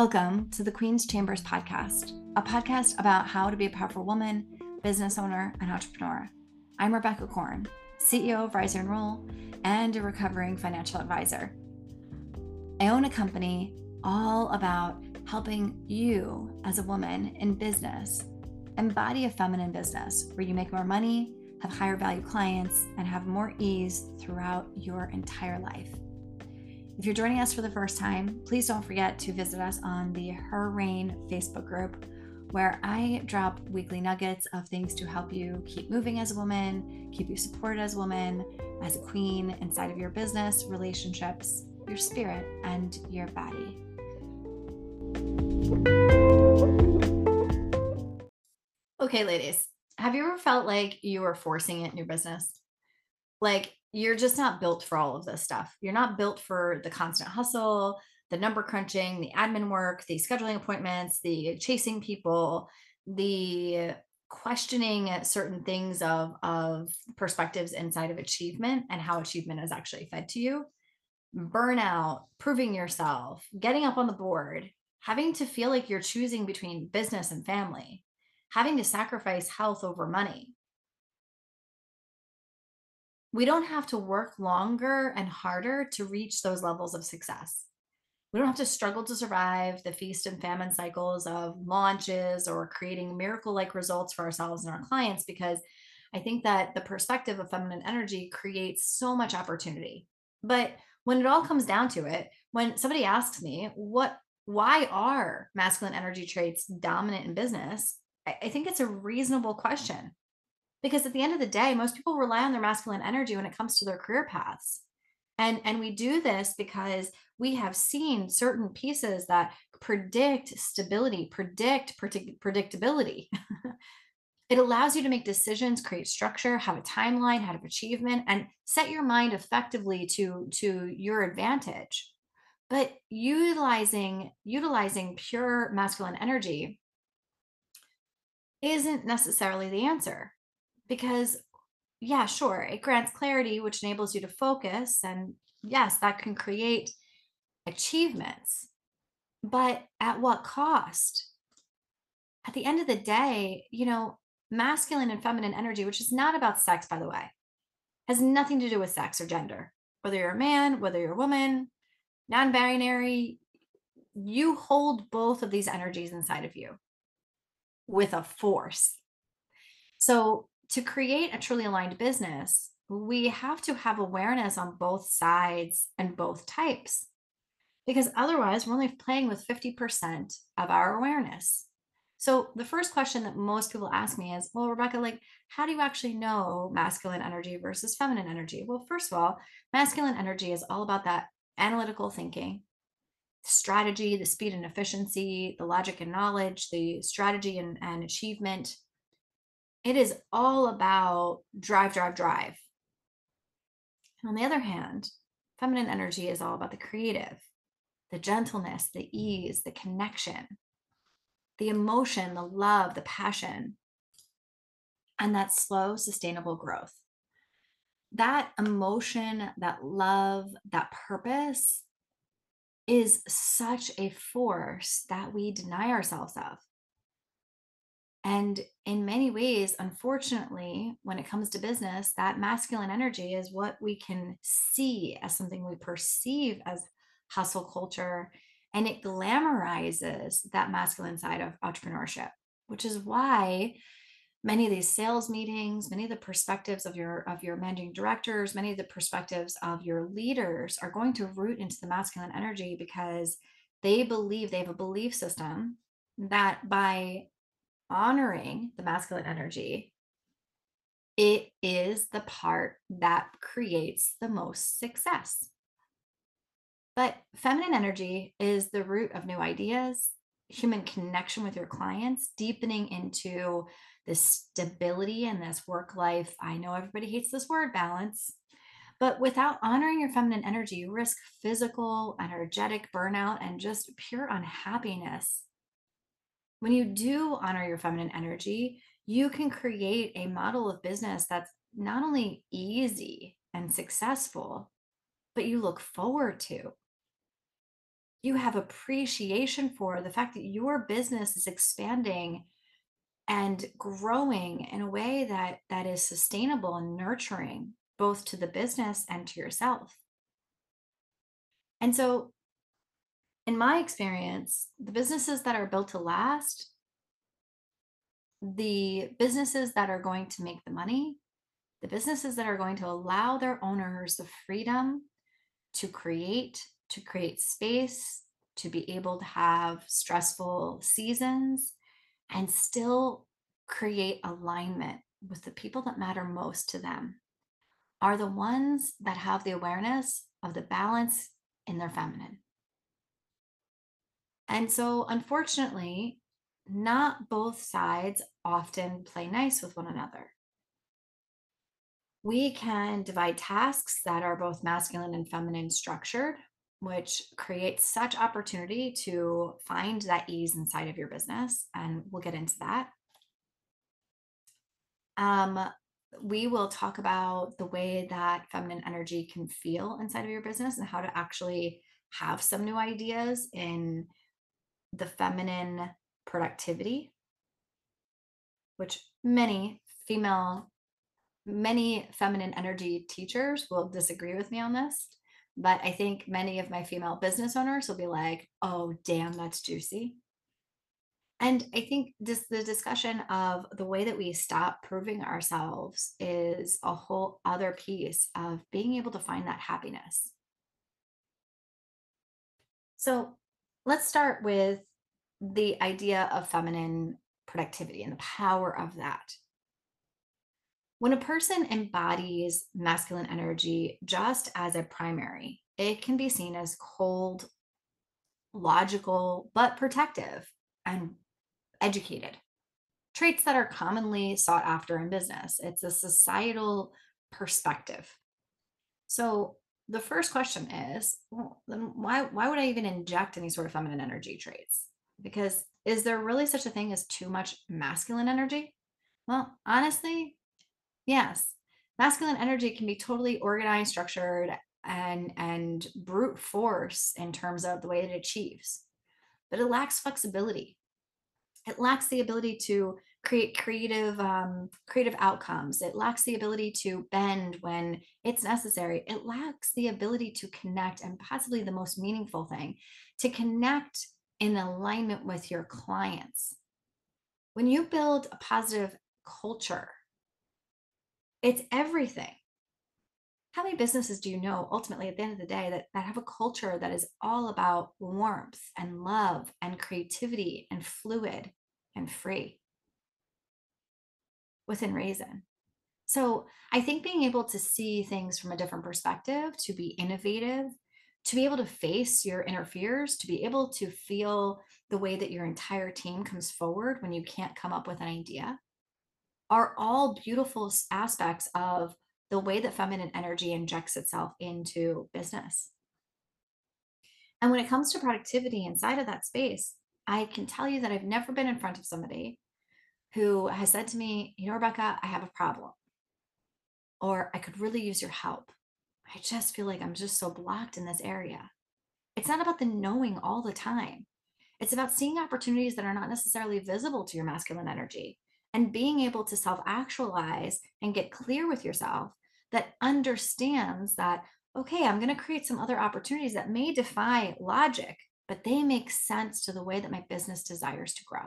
Welcome to the Queen's Chambers podcast, a podcast about how to be a powerful woman, business owner, and entrepreneur. I'm Rebecca Korn, CEO of Rise and Rule and a recovering financial advisor. I own a company all about helping you as a woman in business embody a feminine business where you make more money, have higher value clients, and have more ease throughout your entire life. If you're joining us for the first time, please don't forget to visit us on the Her Reign Facebook group, where I drop weekly nuggets of things to help you keep moving as a woman, keep you supported as a woman, as a queen, inside of your business, relationships, your spirit, and your body. Okay, ladies, have you ever felt like you were forcing it in your business? Like, you're just not built for all of this stuff. You're not built for the constant hustle, the number crunching, the admin work, the scheduling appointments, the chasing people, the questioning certain things of perspectives inside of achievement and how achievement is actually fed to you. Burnout, proving yourself, getting up on the board, having to feel like you're choosing between business and family, having to sacrifice health over money. We don't have to work longer and harder to reach those levels of success. We don't have to struggle to survive the feast and famine cycles of launches or creating miracle-like results for ourselves and our clients, because I think that the perspective of feminine energy creates so much opportunity. But when it all comes down to it, when somebody asks me, why are masculine energy traits dominant in business? I think it's a reasonable question. Because at the end of the day, most people rely on their masculine energy when it comes to their career paths. And we do this because we have seen certain pieces that predict stability, predictability. It allows you to make decisions, create structure, have a timeline, have achievement, and set your mind effectively to your advantage. But utilizing pure masculine energy isn't necessarily the answer. Because, yeah, sure, it grants clarity, which enables you to focus. And yes, that can create achievements. But at what cost? At the end of the day, masculine and feminine energy, which is not about sex, by the way, has nothing to do with sex or gender. Whether you're a man, whether you're a woman, non-binary, you hold both of these energies inside of you with a force. So, to create a truly aligned business, we have to have awareness on both sides and both types, because otherwise we're only playing with 50% of our awareness. So the first question that most people ask me is, well, Rebecca, how do you actually know masculine energy versus feminine energy? Well, first of all, masculine energy is all about that analytical thinking, strategy, the speed and efficiency, the logic and knowledge, the strategy and achievement. It is all about drive. And on the other hand, feminine energy is all about the creative, the gentleness, the ease, the connection, the emotion, the love, the passion, and that slow, sustainable growth. That emotion, that love, that purpose is such a force that we deny ourselves of. And in many ways, unfortunately, when it comes to business, that masculine energy is what we can see as something we perceive as hustle culture. And it glamorizes that masculine side of entrepreneurship, which is why many of these sales meetings, many of the perspectives of your managing directors, many of the perspectives of your leaders are going to root into the masculine energy, because they believe, they have a belief system that by honoring the masculine energy, it is the part that creates the most success. But feminine energy is the root of new ideas, human connection with your clients, deepening into this stability and this work life. I know everybody hates this word, balance, but without honoring your feminine energy, you risk physical, energetic burnout and just pure unhappiness. When you do honor your feminine energy, you can create a model of business that's not only easy and successful, but you look forward to. you have appreciation for the fact that your business is expanding and growing in a way that is sustainable and nurturing, both to the business and to yourself. And so in my experience, the businesses that are built to last, the businesses that are going to make the money, the businesses that are going to allow their owners the freedom to create space, to be able to have stressful seasons and still create alignment with the people that matter most to them, are the ones that have the awareness of the balance in their feminine. And so unfortunately, not both sides often play nice with one another. We can divide tasks that are both masculine and feminine structured, which creates such opportunity to find that ease inside of your business. And we'll get into that. We will talk about the way that feminine energy can feel inside of your business and how to actually have some new ideas in the feminine productivity, which many feminine energy teachers will disagree with me on this, but I think many of my female business owners will be like, oh, damn, that's juicy. And I think this, the discussion of the way that we stop proving ourselves is a whole other piece of being able to find that happiness. So let's start with the idea of feminine productivity and the power of that. When a person embodies masculine energy just as a primary, it can be seen as cold, logical, but protective and educated. Traits that are commonly sought after in business. It's a societal perspective. So the first question is, well, then why would I even inject any sort of feminine energy traits? Because is there really such a thing as too much masculine energy? Well, honestly, yes, masculine energy can be totally organized, structured, and brute force in terms of the way it achieves, but it lacks flexibility. It lacks the ability to create creative outcomes. It lacks the ability to bend when it's necessary. It lacks the ability to connect, and possibly the most meaningful thing, to connect in alignment with your clients. When you build a positive culture, it's everything. How many businesses do you know, ultimately, at the end of the day, that have a culture that is all about warmth and love and creativity and fluid and free within reason? So I think being able to see things from a different perspective, to be innovative, to be able to face your inner fears, to be able to feel the way that your entire team comes forward when you can't come up with an idea, are all beautiful aspects of the way that feminine energy injects itself into business. And when it comes to productivity inside of that space, I can tell you that I've never been in front of somebody who has said to me, you know, Rebecca, I have a problem, or I could really use your help. I just feel like I'm just so blocked in this area. It's not about the knowing all the time. It's about seeing opportunities that are not necessarily visible to your masculine energy, and being able to self-actualize and get clear with yourself that understands that, okay, I'm going to create some other opportunities that may defy logic, but they make sense to the way that my business desires to grow.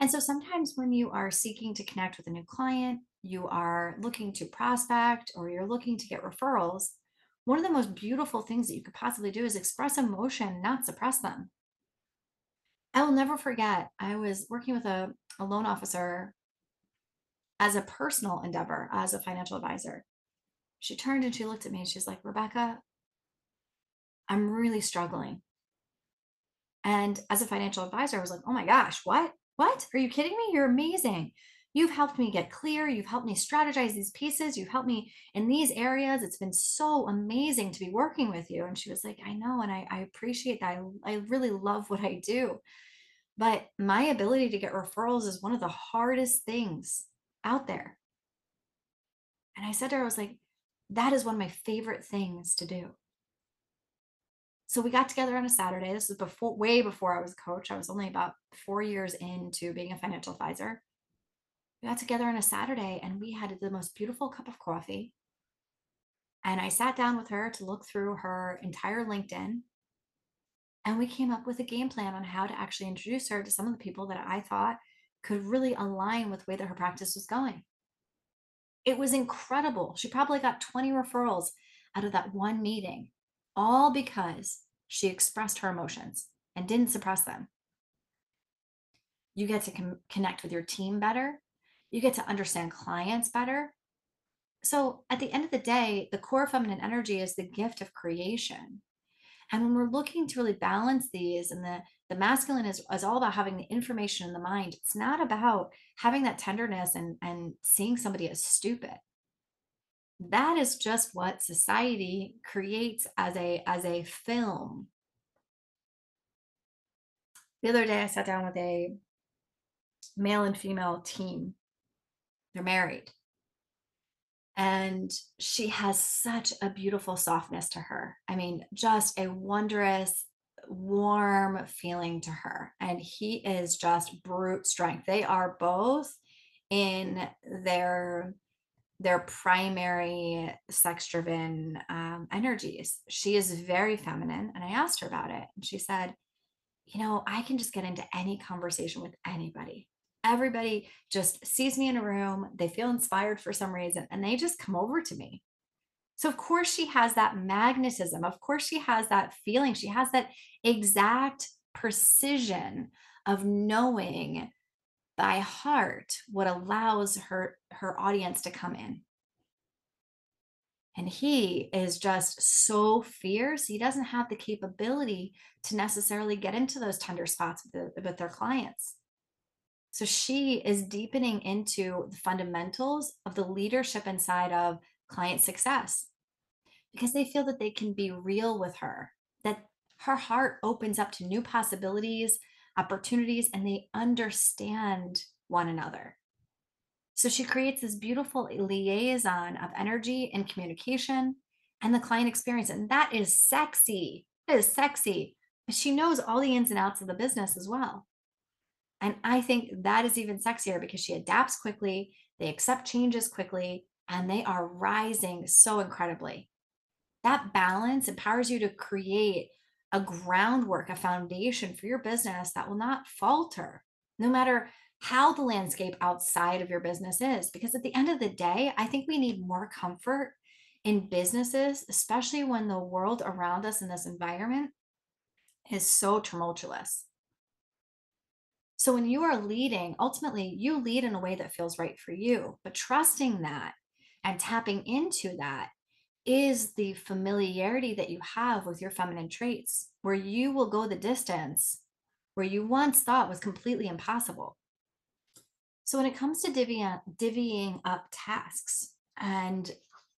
And so sometimes when you are seeking to connect with a new client, you are looking to prospect, or you're looking to get referrals, one of the most beautiful things that you could possibly do is express emotion, not suppress them. I will never forget, I was working with a loan officer as a personal endeavor, as a financial advisor. She turned and she looked at me and she's like, Rebecca, I'm really struggling. And as a financial advisor, I was like, oh my gosh, what? Are you kidding me? You're amazing. You've helped me get clear. You've helped me strategize these pieces. You've helped me in these areas. It's been so amazing to be working with you. And she was like, I know, and I appreciate that. I really love what I do. But my ability to get referrals is one of the hardest things out there. And I said to her, I was like, that is one of my favorite things to do. So we got together on a Saturday. This was before, way before I was a coach. I was only about 4 years into being a financial advisor. We got together on a Saturday and we had the most beautiful cup of coffee. And I sat down with her to look through her entire LinkedIn. And we came up with a game plan on how to actually introduce her to some of the people that I thought could really align with the way that her practice was going. It was incredible. She probably got 20 referrals out of that one meeting, all because she expressed her emotions and didn't suppress them. You get to connect with your team better. You get to understand clients better. So at the end of the day, the core feminine energy is the gift of creation. And when we're looking to really balance these, and the masculine is all about having the information in the mind. It's not about having that tenderness and seeing somebody as stupid. That is just what society creates as a film. The other day, I sat down with a male and female team. They're married. And she has such a beautiful softness to her. I mean, just a wondrous, warm feeling to her. And he is just brute strength. They are both in their primary sex-driven energies. She is very feminine. And I asked her about it. And she said, you know, I can just get into any conversation with anybody. Everybody just sees me in a room, they feel inspired for some reason, and they just come over to me. So of course she has that magnetism. Of course she has that feeling. She has that exact precision of knowing by heart what allows her audience to come in. And he is just so fierce. He doesn't have the capability to necessarily get into those tender spots with their clients. So she is deepening into the fundamentals of the leadership inside of client success, because they feel that they can be real with her, that her heart opens up to new possibilities, opportunities, and they understand one another. So she creates this beautiful liaison of energy and communication and the client experience. And that is sexy. It is sexy. But she knows all the ins and outs of the business as well. And I think that is even sexier because she adapts quickly, they accept changes quickly, and they are rising so incredibly. That balance empowers you to create a groundwork, a foundation for your business that will not falter, no matter how the landscape outside of your business is. Because at the end of the day, I think we need more comfort in businesses, especially when the world around us in this environment is so tumultuous. So when you are leading, ultimately you lead in a way that feels right for you, but trusting that and tapping into that is the familiarity that you have with your feminine traits, where you will go the distance where you once thought was completely impossible. So when it comes to divvying up tasks and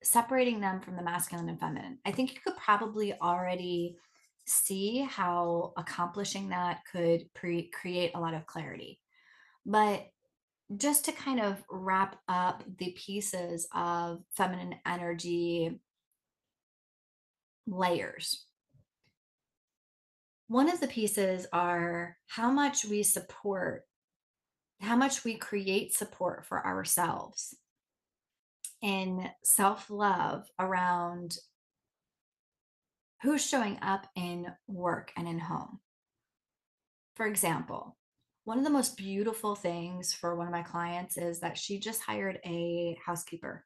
separating them from the masculine and feminine, I think you could probably already see how accomplishing that could create a lot of clarity. But just to kind of wrap up the pieces of feminine energy layers, one of the pieces are how much we create support for ourselves in self-love around who's showing up in work and in home. For example, one of the most beautiful things for one of my clients is that she just hired a housekeeper,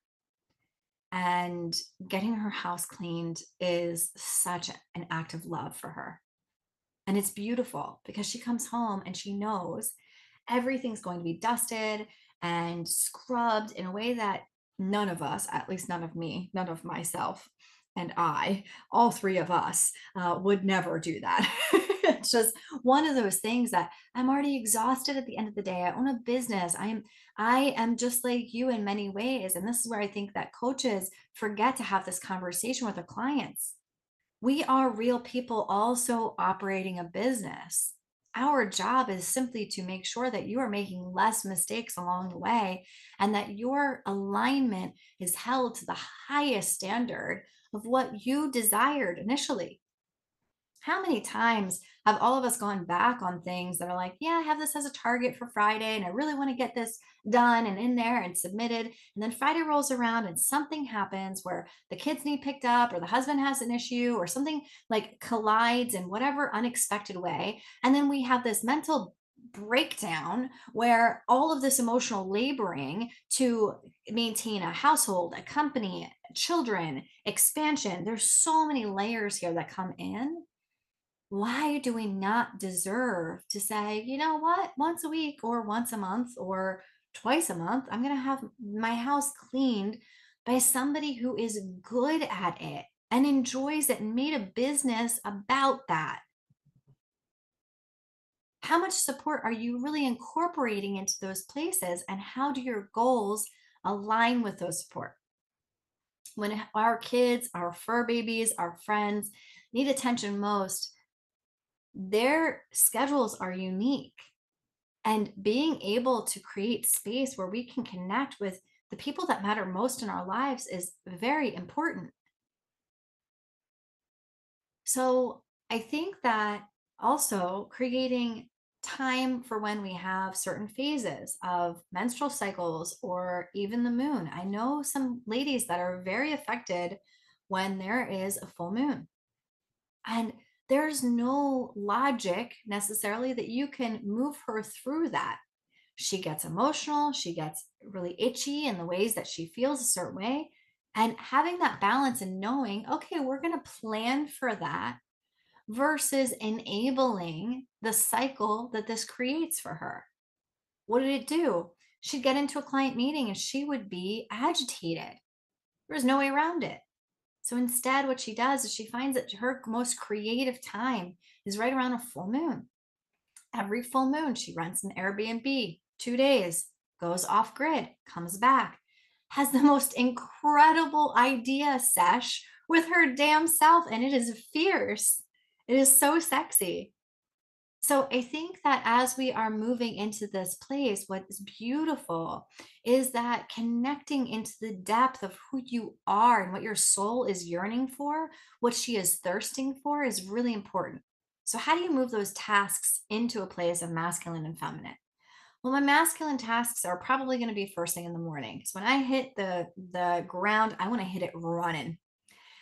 and getting her house cleaned is such an act of love for her. And it's beautiful because she comes home and she knows everything's going to be dusted and scrubbed in a way that none of us, at least none of me, none of myself, and I, all three of us, would never do that. It's just one of those things that I'm already exhausted at the end of the day. I own a business. I am just like you in many ways. And this is where I think that coaches forget to have this conversation with their clients. We are real people also operating a business. Our job is simply to make sure that you are making less mistakes along the way and that your alignment is held to the highest standard of what you desired initially. How many times have all of us gone back on things that are like, yeah, I have this as a target for Friday and I really want to get this done and in there and submitted. And then Friday rolls around and something happens where the kids need picked up or the husband has an issue or something like collides in whatever unexpected way. And then we have this mental breakdown where all of this emotional laboring to maintain a household, a company, children, expansion. There's so many layers here that come in. Why do we not deserve to say, you know what, once a week or once a month or twice a month, I'm going to have my house cleaned by somebody who is good at it and enjoys it and made a business about that? How much support are you really incorporating into those places, and how do your goals align with those support? When our kids, our fur babies, our friends need attention most, their schedules are unique, and being able to create space where we can connect with the people that matter most in our lives is very important. So I think that also creating time for when we have certain phases of menstrual cycles or even the moon. I know some ladies that are very affected when there is a full moon, and there's no logic necessarily that you can move her through that. She gets emotional, she gets really itchy in the ways that she feels a certain way. And having that balance and knowing, okay, we're going to plan for that versus enabling the cycle that this creates for her. What did it do? She'd get into a client meeting and she would be agitated. There's no way around it. So instead, what she does is she finds that her most creative time is right around a full moon. Every full moon, she rents an Airbnb, 2 days, goes off grid, comes back, has the most incredible idea sesh with her damn self. And it is fierce. It is so sexy. So I think that as we are moving into this place, what's beautiful is that connecting into the depth of who you are and what your soul is yearning for, what she is thirsting for, is really important. So how do you move those tasks into a place of masculine and feminine? Well, my masculine tasks are probably going to be first thing in the morning. So when I hit the ground, I want to hit it running.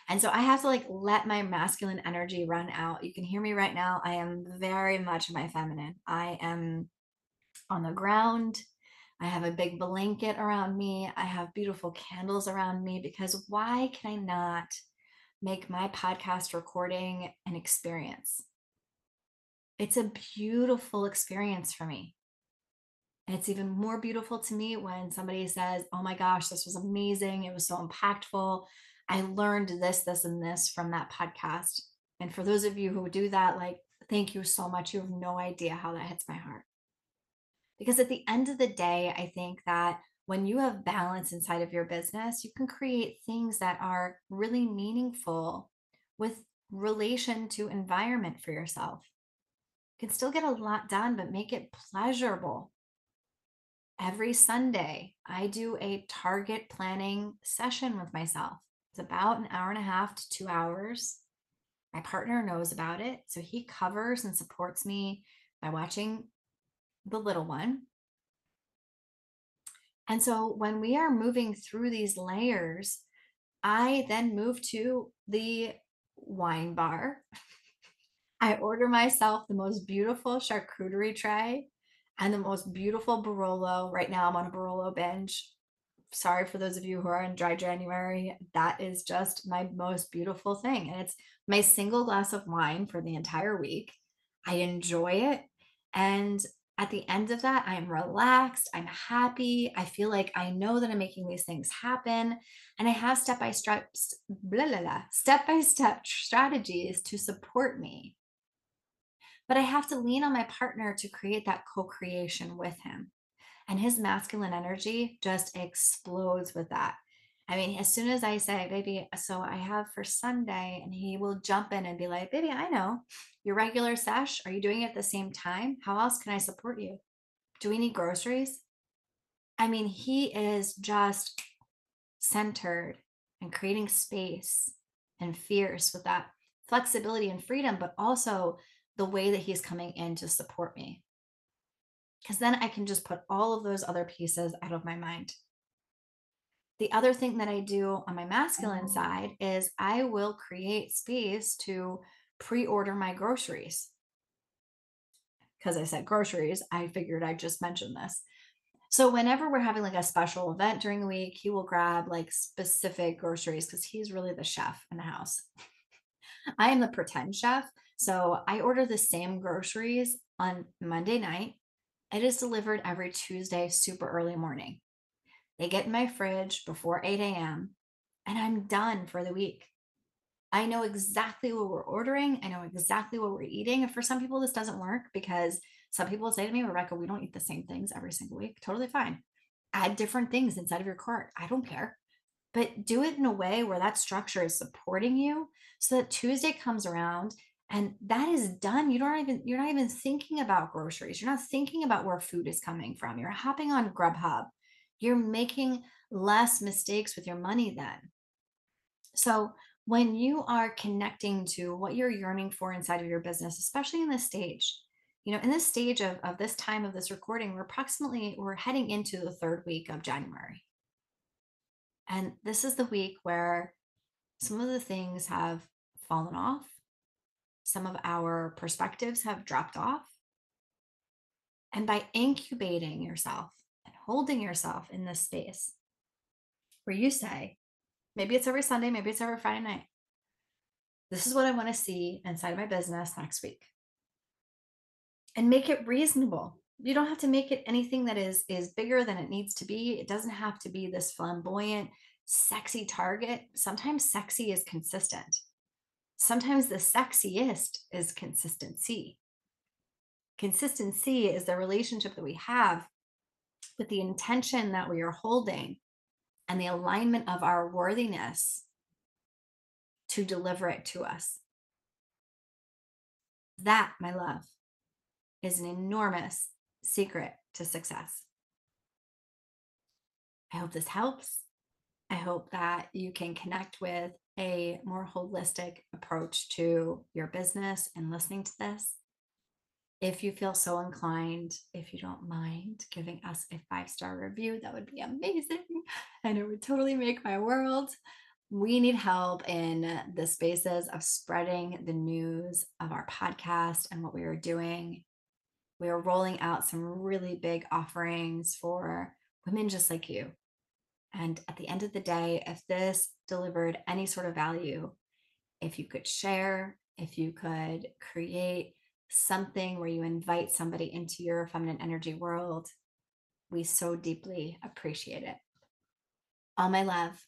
And so I have to like let my masculine energy run out. You can hear me right now. I am very much my feminine. I am on the ground. I have a big blanket around me. I have beautiful candles around me, because why can I not make my podcast recording an experience? It's a beautiful experience for me. And it's even more beautiful to me when somebody says, oh my gosh, this was amazing. It was so impactful. I learned this, this, and this from that podcast. And for those of you who do that, like, thank you so much. You have no idea how that hits my heart. Because at the end of the day, I think that when you have balance inside of your business, you can create things that are really meaningful with relation to environment for yourself. You can still get a lot done, but make it pleasurable. Every Sunday, I do a target planning session with myself. About an hour and a half to 2 hours. My partner knows about it, so he covers and supports me by watching the little one. And so when we are moving through these layers, I then move to the wine bar. I order myself the most beautiful charcuterie tray and the most beautiful Barolo. Right now I'm on a Barolo binge. Sorry for those of you who are in dry January, that is just my most beautiful thing. And it's my single glass of wine for the entire week. I enjoy it. And at the end of that, I'm relaxed. I'm happy. I feel like I know that I'm making these things happen. And I have step-by-step strategies to support me. But I have to lean on my partner to create that co-creation with him. And his masculine energy just explodes with that. I mean, as soon as I say, baby, so I have for Sunday, and he will jump in and be like, baby, I know your regular sesh. Are you doing it at the same time? How else can I support you? Do we need groceries? I mean, he is just centered and creating space and fierce with that flexibility and freedom, but also the way that he's coming in to support me. Because then I can just put all of those other pieces out of my mind. The other thing that I do on my masculine side is I will create space to pre-order my groceries. Because I said groceries, I figured I just mentioned this. So whenever we're having like a special event during the week, he will grab like specific groceries because he's really the chef in the house. I am the pretend chef. So I order the same groceries on Monday night. It is delivered every Tuesday, super early morning. They get in my fridge before 8 a.m. and I'm done for the week. I know exactly what we're ordering. I know exactly what we're eating. And for some people, this doesn't work because some people say to me, Rebecca, we don't eat the same things every single week. Totally fine. Add different things inside of your cart. I don't care. But do it in a way where that structure is supporting you so that Tuesday comes around and that is done. You're not even thinking about groceries. You're not thinking about where food is coming from. You're hopping on Grubhub. You're making less mistakes with your money then. So when you are connecting to what you're yearning for inside of your business, especially in this stage, you know, in this stage of this time of this recording, we're heading into the third week of January. And this is the week where some of the things have fallen off. Some of our perspectives have dropped off. And by incubating yourself, holding yourself in this space where you say, maybe it's every Sunday, maybe it's every Friday night. This is what I want to see inside of my business next week. And make it reasonable. You don't have to make it anything that is bigger than it needs to be. It doesn't have to be this flamboyant, sexy target. Sometimes sexy is consistent. Sometimes the sexiest is consistency. Consistency is the relationship that we have with the intention that we are holding and the alignment of our worthiness to deliver it to us. That, my love, is an enormous secret to success. I hope this helps. I hope that you can connect with a more holistic approach to your business and listening to this. If you feel so inclined, if you don't mind giving us a 5-star review, that would be amazing. And it would totally make my world. We need help in the spaces of spreading the news of our podcast and what we are doing. We are rolling out some really big offerings for women just like you. And at the end of the day, if this delivered any sort of value, if you could share, if you could create something where you invite somebody into your feminine energy world, we so deeply appreciate it. All my love,